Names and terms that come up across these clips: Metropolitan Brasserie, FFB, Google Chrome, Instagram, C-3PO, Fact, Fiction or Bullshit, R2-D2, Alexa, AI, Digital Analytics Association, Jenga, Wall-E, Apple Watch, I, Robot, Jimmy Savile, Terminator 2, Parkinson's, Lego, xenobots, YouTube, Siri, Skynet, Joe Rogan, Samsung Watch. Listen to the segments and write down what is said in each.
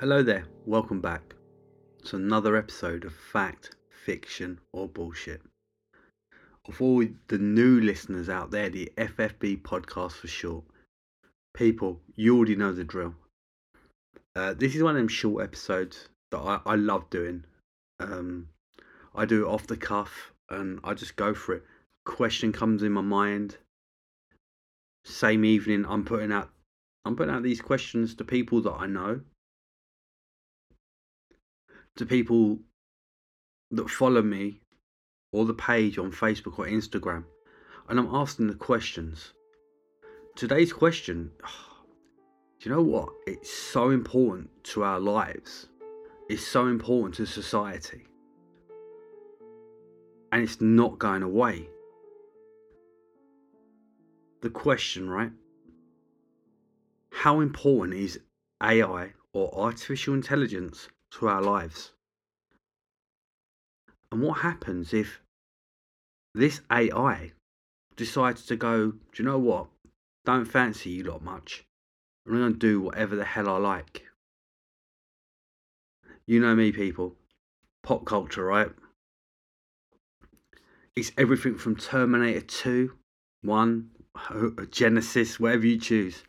Hello there, welcome back to another episode of Fact, Fiction or Bullshit. For all the new listeners out there, the FFB podcast for short. People, you already know the drill. This is one of them short episodes that I love doing. I do it off the cuff and I just go for it. Question comes in my mind. Same evening, I'm putting out these questions to people that I know, to people that follow me or the page on Facebook or Instagram, and I'm asking the questions. Today's question, do you know what? It's so important to our lives. It's so important to society. And it's not going away. The question, right? How important is AI or artificial intelligence to our lives? And what happens if this AI decides to go, do you know what? Don't fancy you lot much. I'm going to do whatever the hell I like. You know me, people. Pop culture, right? It's everything from Terminator 2, 1, Genesis, whatever you choose,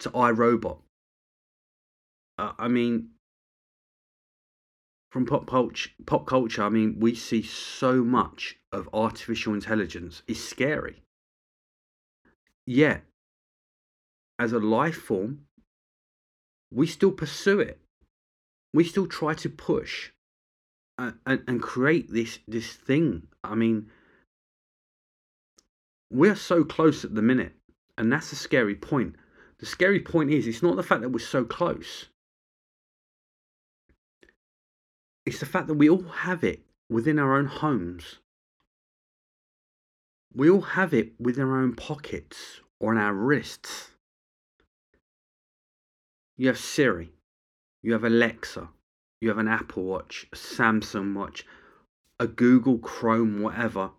to I, Robot. From pop culture, we see so much of artificial intelligence. It's scary. Yet, as a life form, we still pursue it. We still try to push and create this thing. We're so close at the minute, and that's the scary point. The scary point is, it's not the fact that we're so close. It's the fact that we all have it within our own homes. We all have it within our own pockets or on our wrists. You have Siri. You have Alexa. You have an Apple Watch, a Samsung Watch, a Google Chrome, whatever.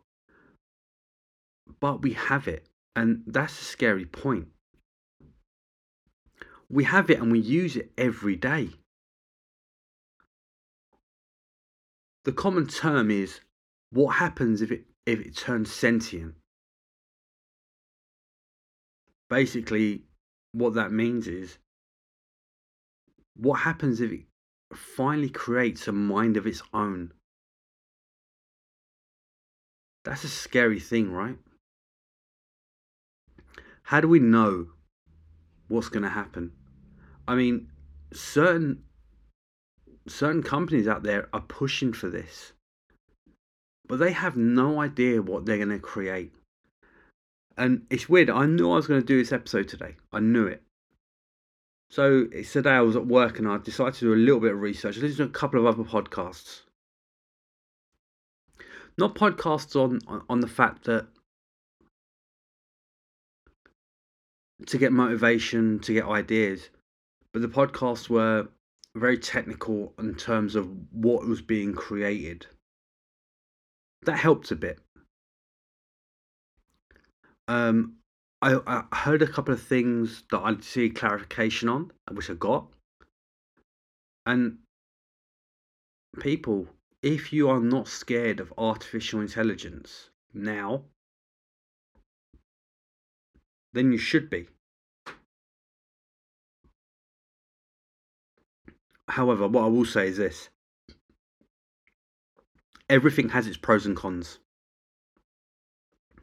But we have it. And that's a scary point. We have it and we use it every day. The common term is, what happens if it turns sentient? Basically, what that means is, what happens if it finally creates a mind of its own? That's a scary thing, right? How do we know what's going to happen? Certain companies out there are pushing for this, but they have no idea what they're going to create. And it's weird. I knew I was going to do this episode today. I knew it. So it's today I was at work and I decided to do a little bit of research. I listened to a couple of other podcasts. Not podcasts on the fact that to get motivation, to get ideas, but the podcasts were very technical in terms of what was being created. That helped a bit. I heard a couple of things that I'd see clarification on, which I got. And people, if you are not scared of artificial intelligence now, then you should be. However, what I will say is this. Everything has its pros and cons.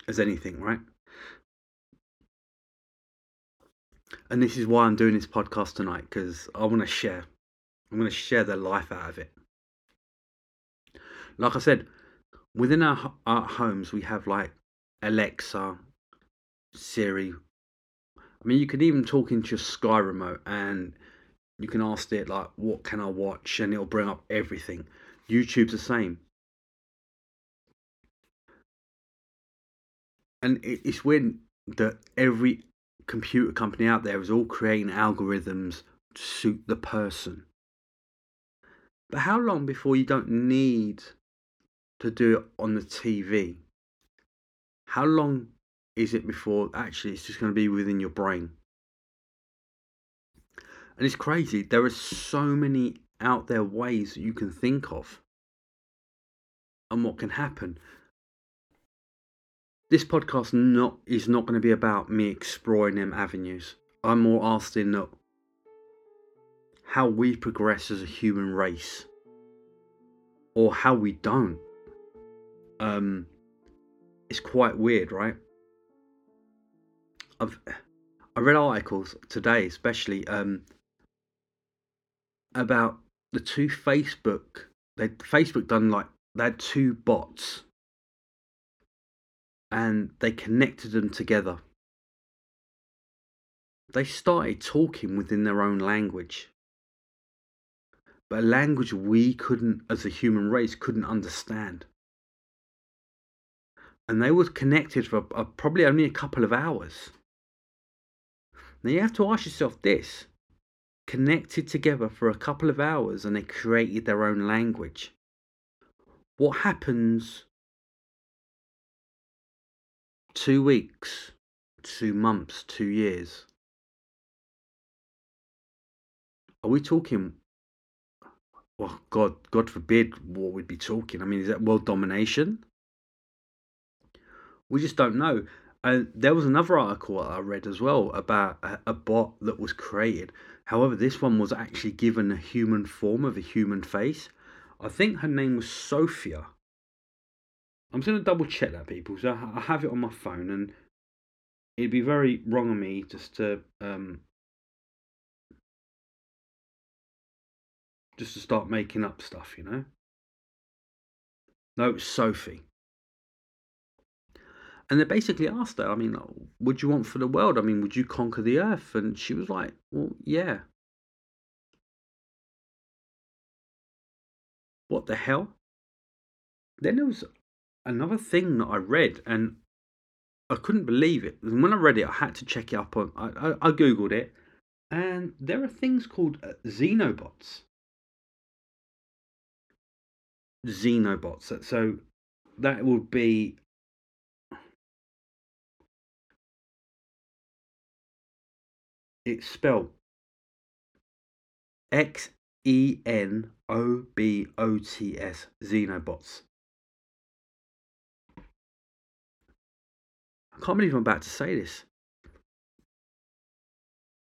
As anything, right? And this is why I'm doing this podcast tonight, because I want to share. I'm going to share the life out of it. Like I said, within our homes, we have like Alexa, Siri. You can even talk into your Sky remote and you can ask it, like, what can I watch? And it'll bring up everything. YouTube's the same. And it's weird that every computer company out there is all creating algorithms to suit the person. But how long before you don't need to do it on the TV? How long is it before, actually, it's just going to be within your brain? And it's crazy. There are so many out there ways that you can think of and what can happen. This podcast is not going to be about me exploring them avenues. I'm more asking how we progress as a human race, or how we don't. It's quite weird, right? I read articles today, especially about the two Facebook. Facebook done like they had two bots, and they connected them together. They started talking within their own language, but a language we couldn't, as a human race, couldn't understand. And they were connected for probably only a couple of hours. Now you have to ask yourself this. Connected together for a couple of hours and they created their own language. What happens 2 weeks, 2 months, 2 years? Are we talking... Well, God forbid what we'd be talking. I mean, is that world domination? We just don't know. There was another article I read as well about a bot that was created. However, this one was actually given a human form of a human face. I think her name was Sophia. I'm just going to double check that, people. So I have it on my phone, and it'd be very wrong of me just to start making up stuff, you know. No, it's Sophie. And they basically asked her, I mean, would you want for the world? I mean, would you conquer the earth? And she was like, well, yeah. What the hell? Then there was another thing that I read, and I couldn't believe it. And when I read it, I had to check it up on. I Googled it, and there are things called xenobots. Xenobots. So that would be... It's spelled Xenobots, xenobots. I can't believe I'm about to say this.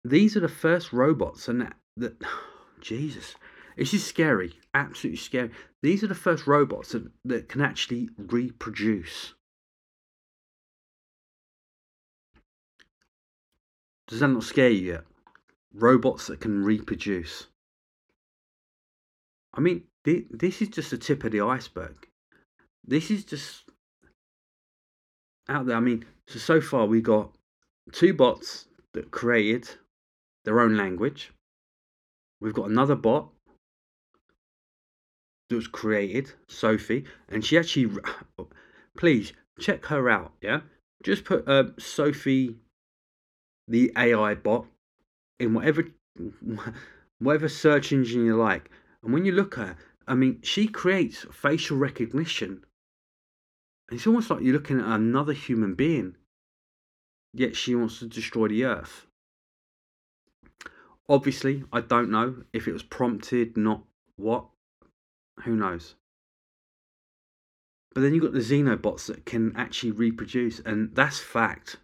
These are the first robots, and Jesus, this is scary, absolutely scary. These are the first robots that can actually reproduce. Does that not scare you yet? Robots that can reproduce. I mean, this is just the tip of the iceberg. This is just out there. I mean, so far we got two bots that created their own language. We've got another bot that was created, Sophie, and she actually... Please, check her out, yeah? Just put Sophie... the AI bot in whatever search engine you like, and when you look at her, I mean, she creates facial recognition. It's almost like you're looking at another human being, yet she wants to destroy the earth. Obviously, I don't know if it was prompted, not what, who knows. But then you've got the xenobots that can actually reproduce, and that's fact.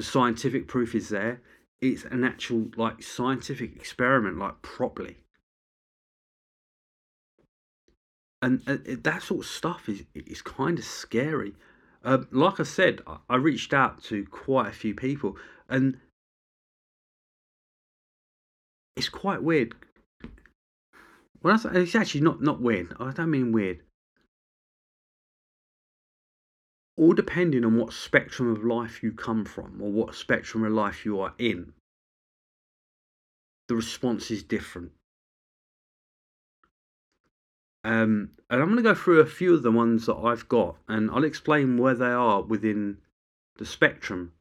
The scientific proof is there. It's an actual scientific experiment, properly. And that sort of stuff is kind of scary. Like I said, I reached out to quite a few people, and it's quite weird. Well, it's actually not weird. I don't mean weird. All depending on what spectrum of life you come from, or what spectrum of life you are in, the response is different. And I'm going to go through a few of the ones that I've got, and I'll explain where they are within the spectrum.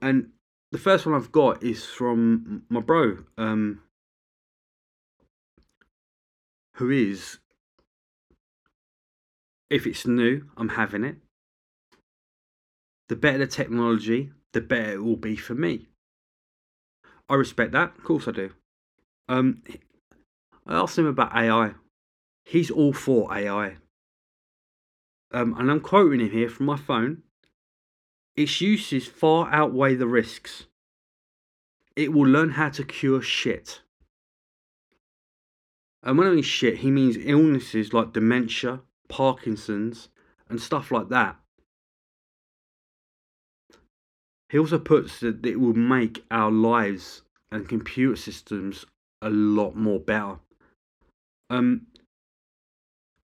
And the first one I've got is from my bro, who is... If it's new, I'm having it. The better the technology, the better it will be for me. I respect that. Of course I do. I asked him about AI. He's all for AI. And I'm quoting him here from my phone. Its uses far outweigh the risks. It will learn how to cure shit. And when I mean shit, he means illnesses like dementia, Parkinson's, and stuff like that. He also puts that it will make our lives and computer systems a lot more better.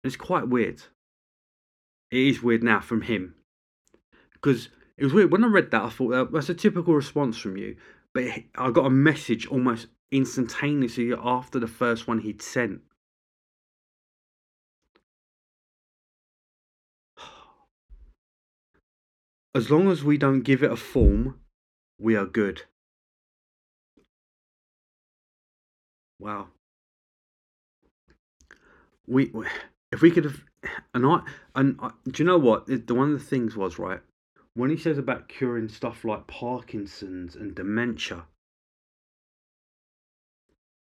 It's quite weird. It is weird now from him. Because it was weird. When I read that, I thought, that's a typical response from you. But I got a message almost instantaneously after the first one he'd sent. As long as we don't give it a form, we are good. Wow. Do you know what? One of the things was, right, when he says about curing stuff like Parkinson's and dementia,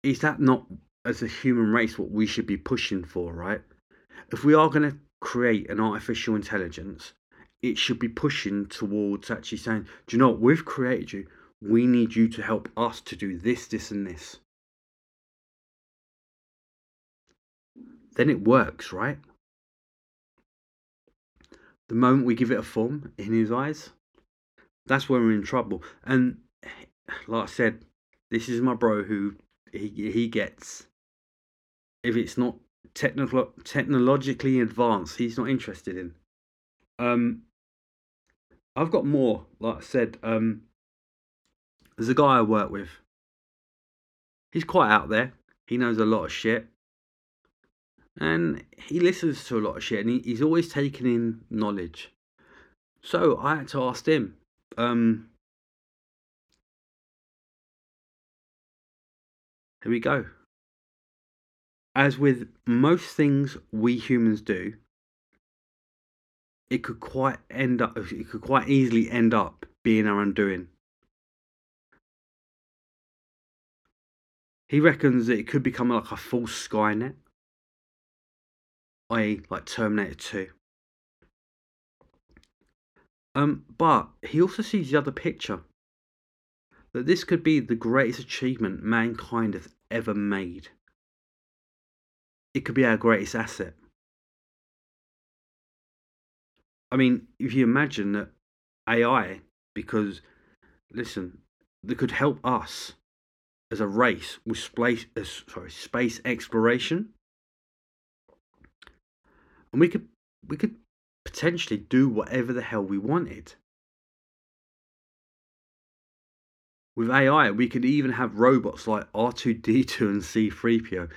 is that not, as a human race, what we should be pushing for, right? If we are going to create an artificial intelligence, it should be pushing towards actually saying, do you know what, we've created you, we need you to help us to do this, this and this. Then it works, right? The moment we give it a form, in his eyes, that's when we're in trouble. And like I said, this is my bro who he gets. If it's not technologically advanced, he's not interested in. I've got more. Like I said, there's a guy I work with. He's quite out there. He knows a lot of shit. And he listens to a lot of shit, and he's always taking in knowledge. So I had to ask him, here we go. As with most things we humans do, it could quite easily end up being our undoing. He reckons that it could become like a full Skynet. I.e. like Terminator 2. But he also sees the other picture. That this could be the greatest achievement mankind has ever made. It could be our greatest asset. I mean, if you imagine that AI, because, listen, that could help us as a race with space exploration. And we could potentially do whatever the hell we wanted. With AI, we could even have robots like R2-D2 and C-3PO.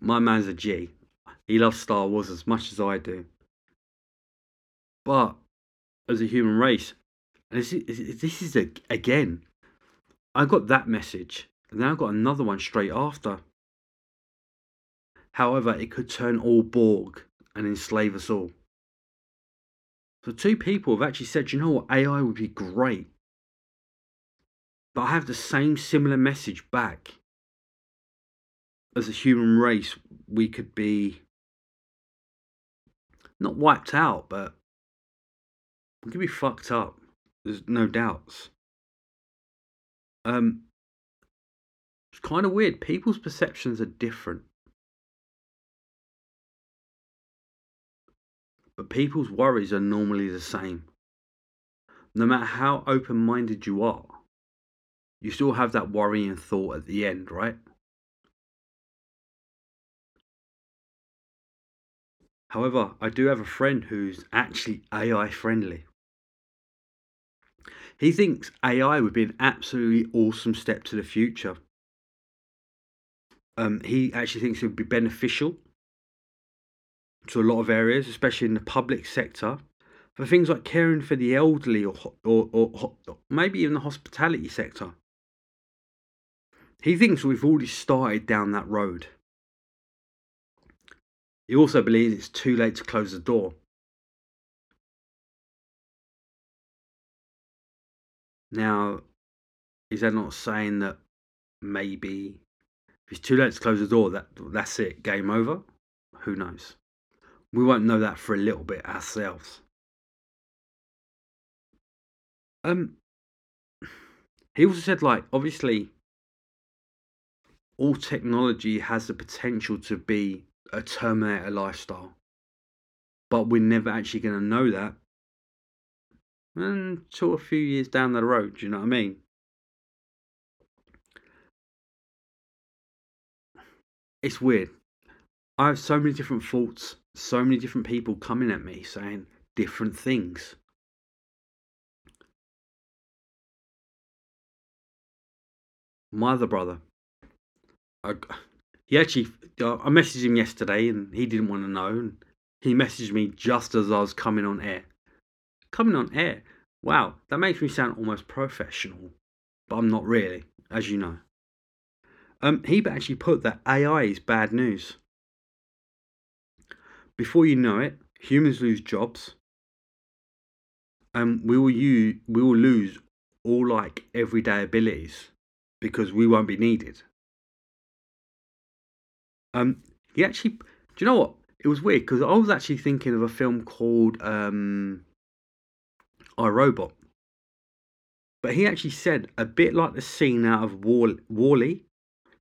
My man's a G. He loves Star Wars as much as I do. But, as a human race, and this is, again, I got that message. And then I got another one straight after. However, it could turn all Borg and enslave us all. So two people have actually said, you know what, AI would be great. But I have the same similar message back. As a human race, we could be not wiped out, but we could be fucked up. There's no doubts. It's kind of weird. People's perceptions are different. But people's worries are normally the same. No matter how open-minded you are, you still have that worrying thought at the end, right? However, I do have a friend who's actually AI-friendly. He thinks AI would be an absolutely awesome step to the future. He actually thinks it would be beneficial to a lot of areas, especially in the public sector, for things like caring for the elderly or maybe even the hospitality sector. He thinks we've already started down that road. He also believes it's too late to close the door. Now, is that not saying that maybe. If it's too late to close the door, that's it. Game over. Who knows? We won't know that for a little bit ourselves. He also said, like, obviously, all technology has the potential to be a Terminator lifestyle. But we're never actually going to know that until a few years down the road. Do you know what I mean? It's weird. I have so many different thoughts, so many different people coming at me saying different things. My other brother, I messaged him yesterday and he didn't want to know. And he messaged me just as I was coming on air. Coming on air? Wow, that makes me sound almost professional. But I'm not really, as you know. He actually put that AI is bad news. Before you know it, humans lose jobs. And we will lose all, like, everyday abilities. Because we won't be needed. He actually... Do you know what? It was weird, because I was actually thinking of a film called I, Robot. But he actually said, a bit like the scene out of Wall-E,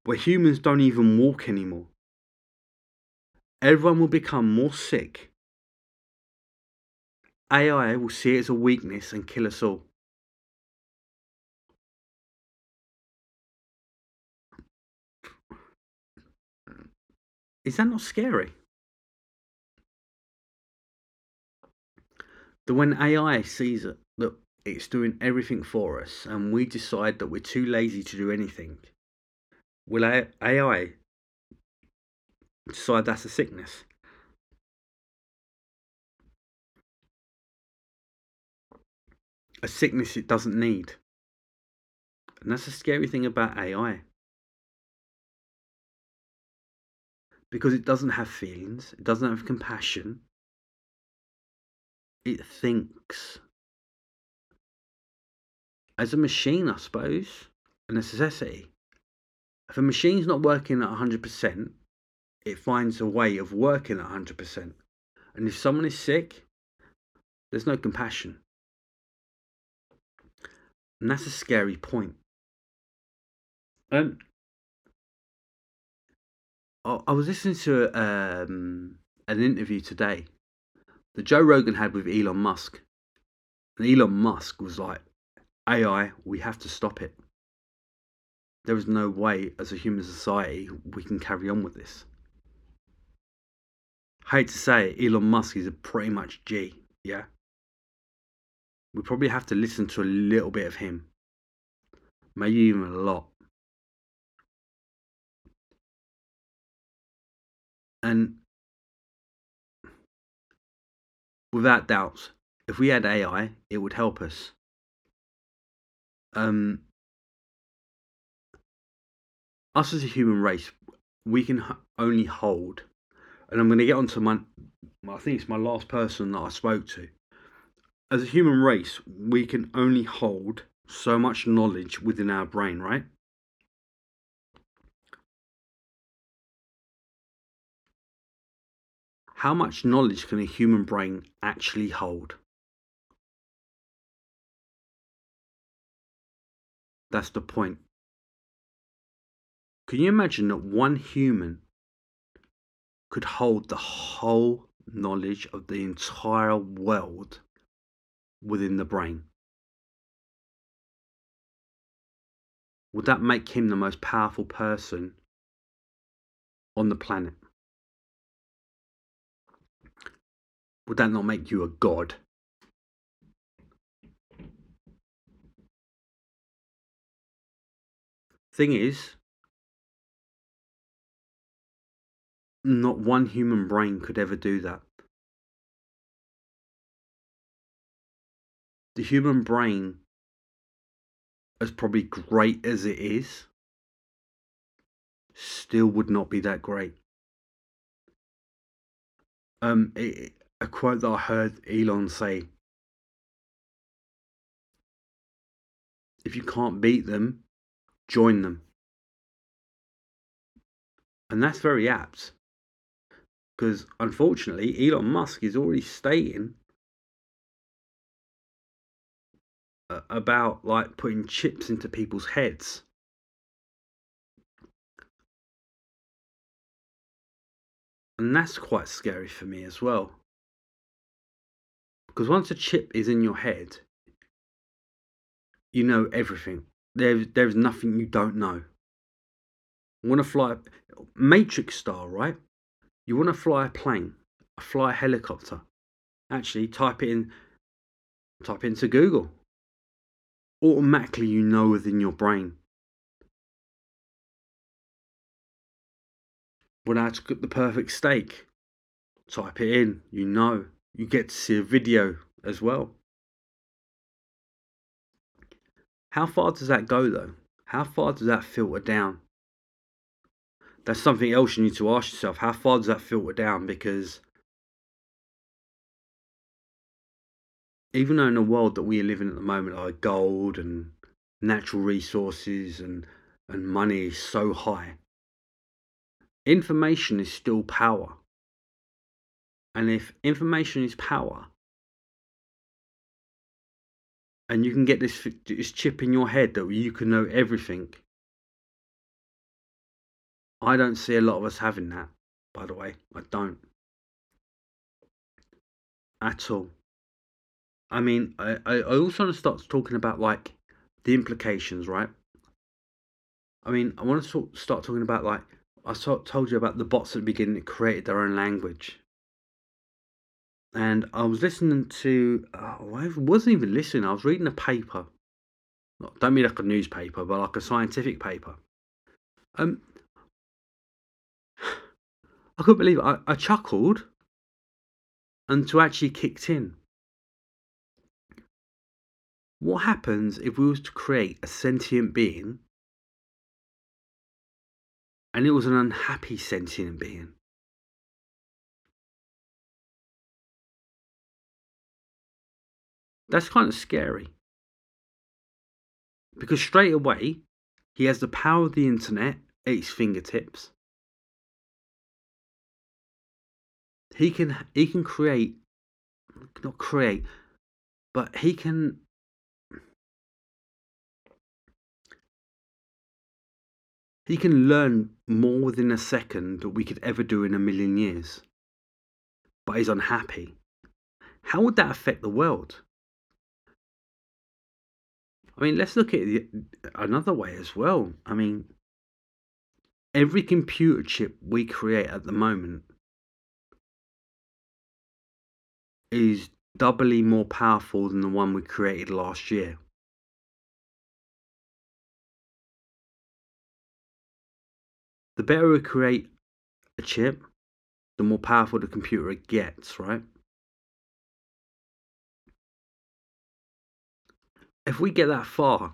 where humans don't even walk anymore. Everyone will become more sick. AI will see it as a weakness and kill us all. Is that not scary? That when AI sees it, that it's doing everything for us and we decide that we're too lazy to do anything, will AI decide that's a sickness? A sickness it doesn't need. And that's the scary thing about AI. Because it doesn't have feelings, it doesn't have compassion, it thinks. As a machine, I suppose, a necessity. If a machine's not working at 100%, it finds a way of working at 100%. And if someone is sick, there's no compassion. And that's a scary point. I was listening to an interview today that Joe Rogan had with Elon Musk. And Elon Musk was like, AI, we have to stop it. There is no way as a human society we can carry on with this. I hate to say it, Elon Musk is a pretty much G, yeah? We probably have to listen to a little bit of him. Maybe even a lot. And without doubt, if we had AI, it would help us. Us as a human race, we can only hold, and I'm going to get on to I think it's my last person that I spoke to. As a human race, we can only hold so much knowledge within our brain, right? How much knowledge can a human brain actually hold? That's the point. Can you imagine that one human could hold the whole knowledge of the entire world within the brain? Would that make him the most powerful person on the planet? Would that not make you a god? Thing is, not one human brain could ever do that. The human brain, as probably great as it is, still would not be that great. A quote that I heard Elon say, if you can't beat them, join them. And that's very apt, because unfortunately Elon Musk is already stating about like putting chips into people's heads. And that's quite scary for me as well. Because once a chip is in your head, you know everything. There's nothing you don't know. You want to fly Matrix style, right? You want to fly a plane, fly a helicopter. Actually, type into Google. Automatically, you know within your brain. When I took the perfect steak, type it in, you know. You get to see a video as well. How far does that go though? How far does that filter down? That's something else you need to ask yourself. How far does that filter down? Because even though in the world that we live in at the moment, our gold and natural resources and money is so high, information is still power. And if information is power, and you can get this chip in your head that you can know everything, I don't see a lot of us having that, by the way. I don't. At all. I mean, I also want to start talking about, like, the implications, right? I mean, I want to start talking about, like, I told you about the bots at the beginning that created their own language. And I was listening to, I wasn't even listening, I was reading a paper. Don't mean like a newspaper, but like a scientific paper. I couldn't believe it. I chuckled until actually kicked in. What happens if we was to create a sentient being and it was an unhappy sentient being? That's kind of scary. Because straight away, he has the power of the internet at his fingertips. He can create, not create, but he can learn more within a second than we could ever do in a million years. But he's unhappy. How would that affect the world? I mean, let's look at it another way as well. I mean, every computer chip we create at the moment is doubly more powerful than the one we created last year. The better we create a chip, the more powerful the computer it gets, right? If we get that far,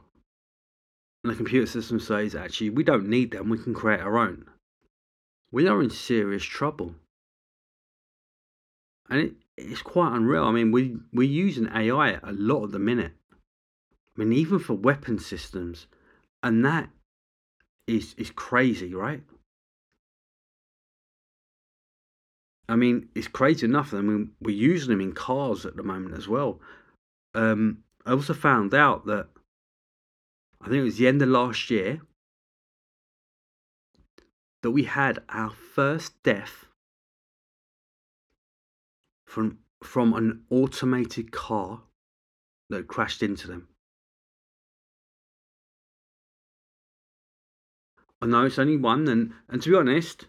and the computer system says, actually, we don't need them, we can create our own, we are in serious trouble. And it's quite unreal. I mean, we're using AI a lot at the minute. I mean, even for weapon systems, and that is crazy, right? I mean, it's crazy enough. I mean, we're using them in cars at the moment as well. I also found out that, I think it was the end of last year, that we had our first death from an automated car that crashed into them. I know it's only one, and to be honest,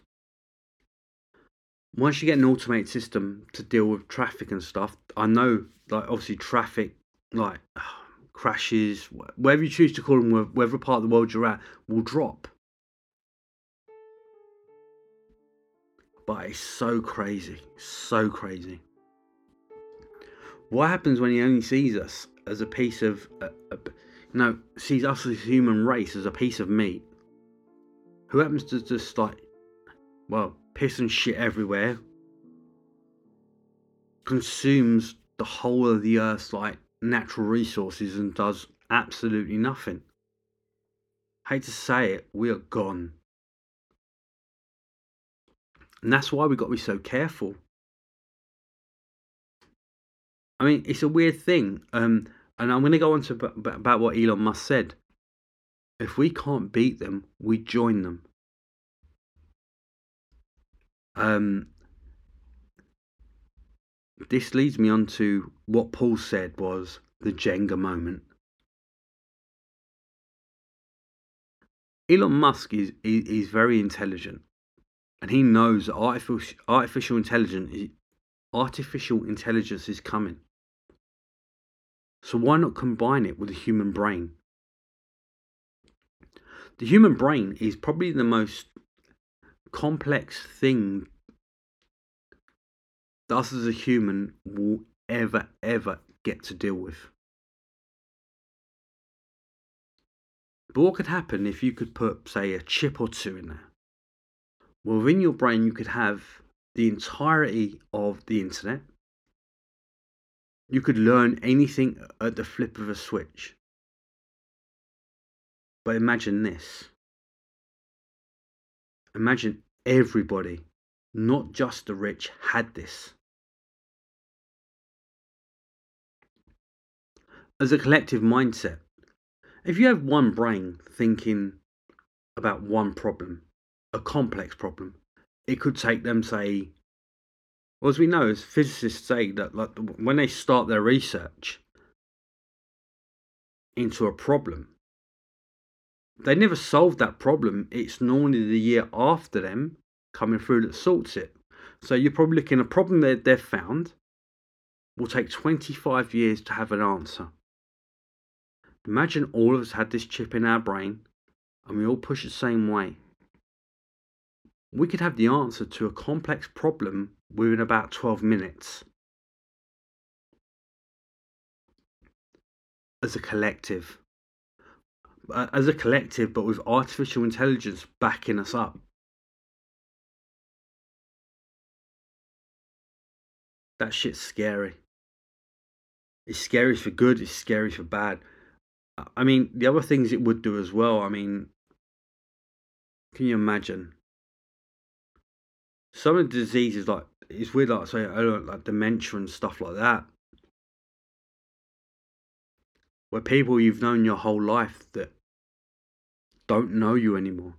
once you get an automated system to deal with traffic and stuff, I know, like, obviously traffic, like crashes, whatever you choose to call them, whatever part of the world you're at, will drop. But it's so crazy. What happens when he only sees us as a piece of, sees us as a human race as a piece of meat? Who happens to just piss and shit everywhere? Consumes the whole of the earth's natural resources and does absolutely nothing. Hate to say it, we are gone. And that's why we've got to be so careful. I mean, it's a weird thing. And I'm going to go on to about what Elon Musk said. If we can't beat them, we join them. This leads me on to what Paul said was the Jenga moment. Elon Musk is very intelligent, and he knows artificial intelligence is coming. So why not combine it with the human brain? The human brain is probably the most complex thing that us as a human will ever get to deal with. But what could happen if you could put, say, a chip or two in there? Well, within your brain, you could have the entirety of the internet. You could learn anything at the flip of a switch. But imagine this. Imagine everybody, not just the rich, had this. As a collective mindset, if you have one brain thinking about one problem, a complex problem, it could take them, say, well, as we know, as physicists say, that like when they start their research into a problem, they never solve that problem. It's normally the year after them coming through that sorts it. So you're probably looking at a problem that they've found will take 25 years to have an answer. Imagine all of us had this chip in our brain and we all push the same way. We could have the answer to a complex problem within about 12 minutes. As a collective, but with artificial intelligence backing us up. That shit's scary. It's scary for good, it's scary for bad. I mean, the other things it would do as well, I mean, can you imagine? Some of the diseases, like, it's weird, like, say, like dementia and stuff like that, where people you've known your whole life that don't know you anymore.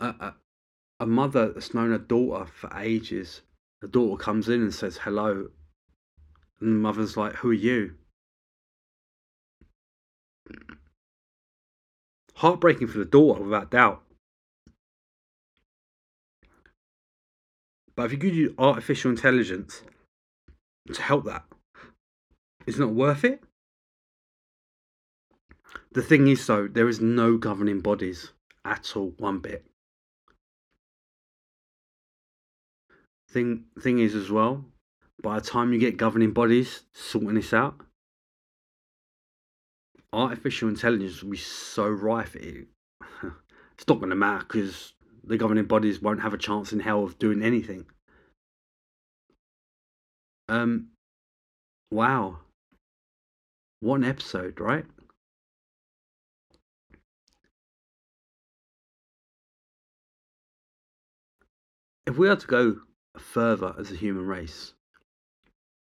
A mother that's known a daughter for ages, the daughter comes in and says, hello, and the mother's like, who are you? Heartbreaking for the daughter, without doubt. But if you could use artificial intelligence to help that, it's not worth it. The thing is, though, there is no governing bodies at all, one bit. Thing is as well, by the time you get governing bodies sorting this out, artificial intelligence will be so rife, it's not going to matter because the governing bodies won't have a chance in hell of doing anything. Wow. What an episode, right? If we are to go further as a human race,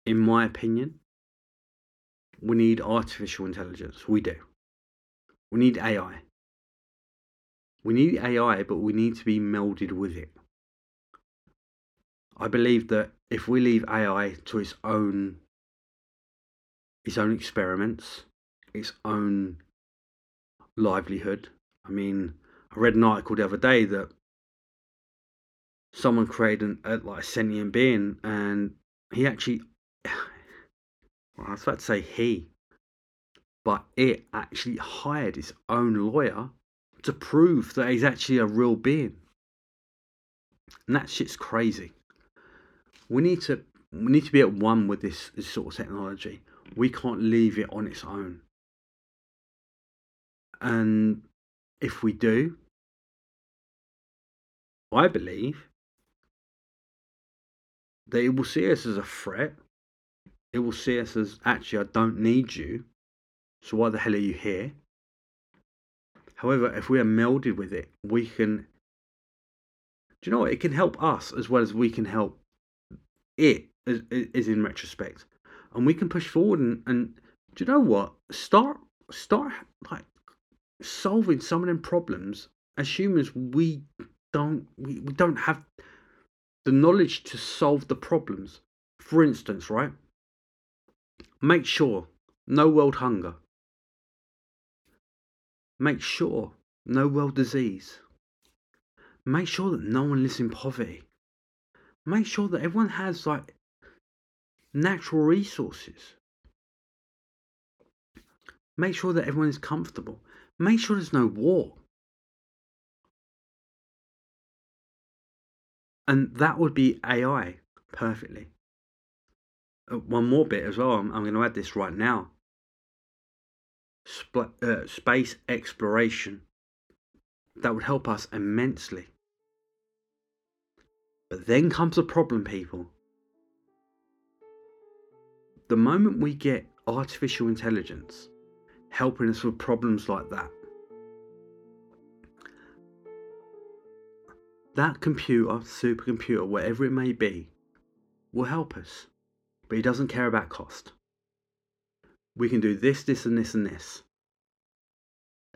in my opinion, we need artificial intelligence. We do. We need AI. We need AI, but we need to be melded with it. I believe that if we leave AI to its own experiments, its own livelihood. I mean, I read an article the other day that someone created a sentient being, and he actually... Well, I was about to say he, but it actually hired its own lawyer to prove that he's actually a real being. And that shit's crazy. We need to be at one with this sort of technology. We can't leave it on its own. And if we do, I believe that it will see us as a threat. It will see us as, actually, I don't need you, so why the hell are you here? However, if we are melded with it, we can do you know what? It can help us as well as we can help it, is in retrospect. And we can push forward and do you know what? Start like solving some of them problems. As humans, we don't have the knowledge to solve the problems. For instance, right? Make sure no world hunger. Make sure no world disease. Make sure that no one lives in poverty. Make sure that everyone has like natural resources. Make sure that everyone is comfortable. Make sure there's no war. And that would be AI perfectly. One more bit as well. I'm going to add this right now. Space exploration. That would help us immensely. But then comes the problem, people. The moment we get artificial intelligence helping us with problems like that, that computer, supercomputer, whatever it may be, will help us. But it doesn't care about cost. We can do this, this, and this, and this.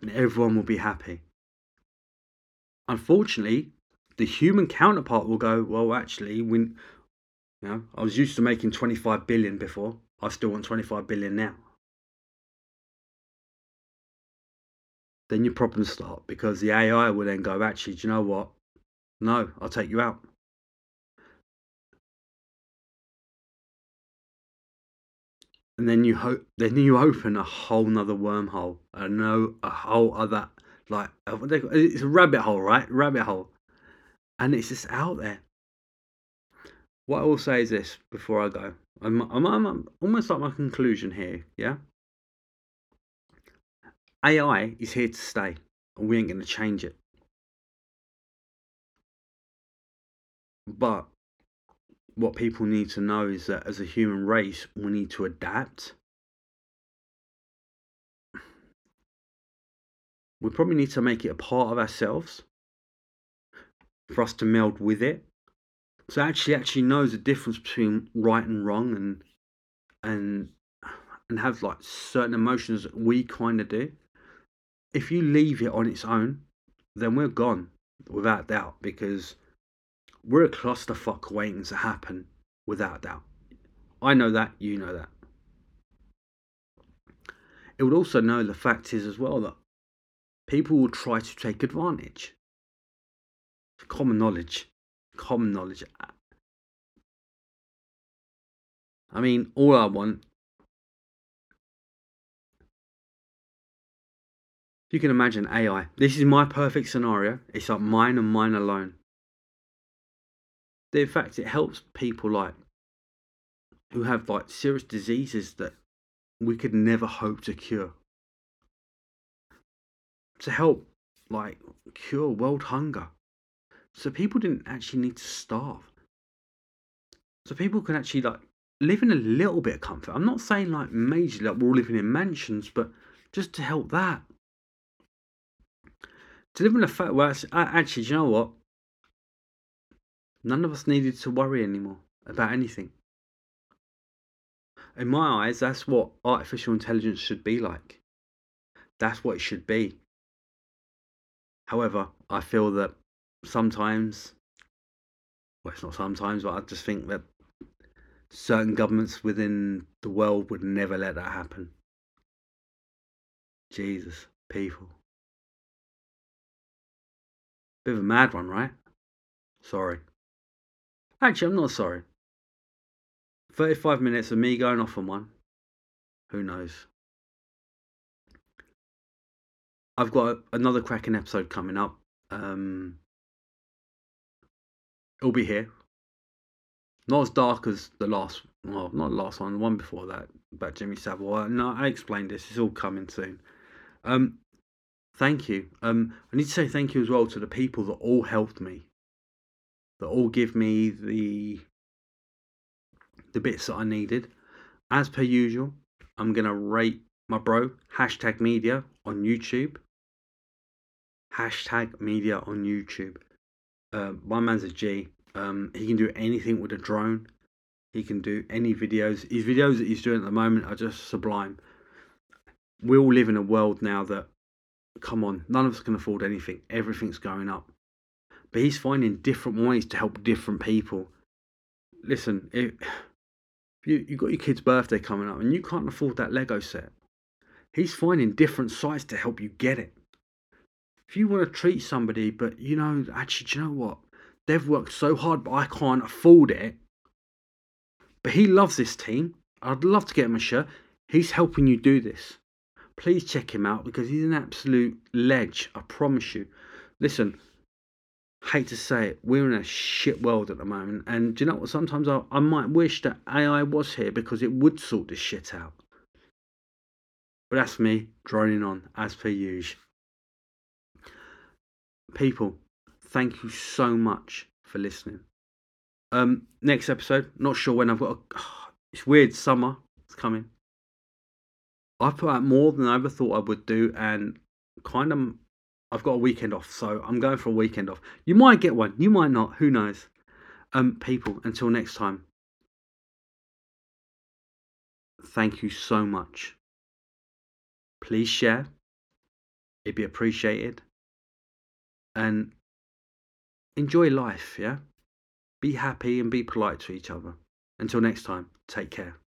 And everyone will be happy. Unfortunately, the human counterpart will go, well, actually, I was used to making 25 billion before. I still want 25 billion now. Then your problems start, because the AI will then go, actually, do you know what? No, I'll take you out. And then you open a whole nother wormhole. A whole other, like, it's a rabbit hole, right? Rabbit hole. And it's just out there. What I will say is this before I go. I'm almost like my conclusion here, yeah? AI is here to stay, and we ain't going to change it. But what people need to know is that as a human race, we need to adapt. We probably need to make it a part of ourselves for us to meld with it. So actually knows the difference between right and wrong and have like certain emotions that we kind of do. If you leave it on its own, then we're gone without doubt, because we're a clusterfuck waiting to happen, without doubt. I know that, you know that. It would also know the fact is as well that people will try to take advantage. It's common knowledge. I mean, all I want, if you can imagine AI, this is my perfect scenario. It's like mine and mine alone. In fact, it helps people like who have like serious diseases that we could never hope to cure. To help like cure world hunger. So people didn't actually need to starve. So people can actually like live in a little bit of comfort. I'm not saying like majorly like we're all living in mansions, but just to help that. To live in a fact where actually, do you know what? None of us needed to worry anymore about anything. In my eyes, that's what artificial intelligence should be like. That's what it should be. However, I feel that sometimes, well, it's not sometimes, but I just think that certain governments within the world would never let that happen. Jesus, people. Bit of a mad one, right? Sorry. Actually, I'm not sorry. 35 minutes of me going off on one. Who knows? I've got another cracking episode coming up. It'll be here. Not as dark as the last, well, not the last one, the one before that, about Jimmy Savile. No, I explained this. It's all coming soon. Thank you. I need to say thank you as well to the people that all helped me. That all give me the bits that I needed. As per usual, I'm going to rate my bro, #media on YouTube. My man's a G. He can do anything with a drone. He can do any videos. His videos that he's doing at the moment are just sublime. We all live in a world now that, come on, none of us can afford anything. Everything's going up. But he's finding different ways to help different people. Listen, you've got your kid's birthday coming up and you can't afford that Lego set. He's finding different sites to help you get it. If you want to treat somebody, but you know, actually, do you know what? They've worked so hard, but I can't afford it. But he loves this team. I'd love to get him a shirt. He's helping you do this. Please check him out because he's an absolute ledge. I promise you. Listen, hate to say it, we're in a shit world at the moment. And do you know what? Sometimes I might wish that AI was here because it would sort this shit out. But that's me droning on as per usual. People, thank you so much for listening. Next episode, not sure when. I've got it's weird, summer, it's coming. I've put out more than I ever thought I would do, and kind of I've got a weekend off, so I'm going for a weekend off. You might get one, you might not, who knows. People, until next time, thank you so much. Please share, it'd be appreciated. And enjoy life, yeah? Be happy and be polite to each other. Until next time, take care.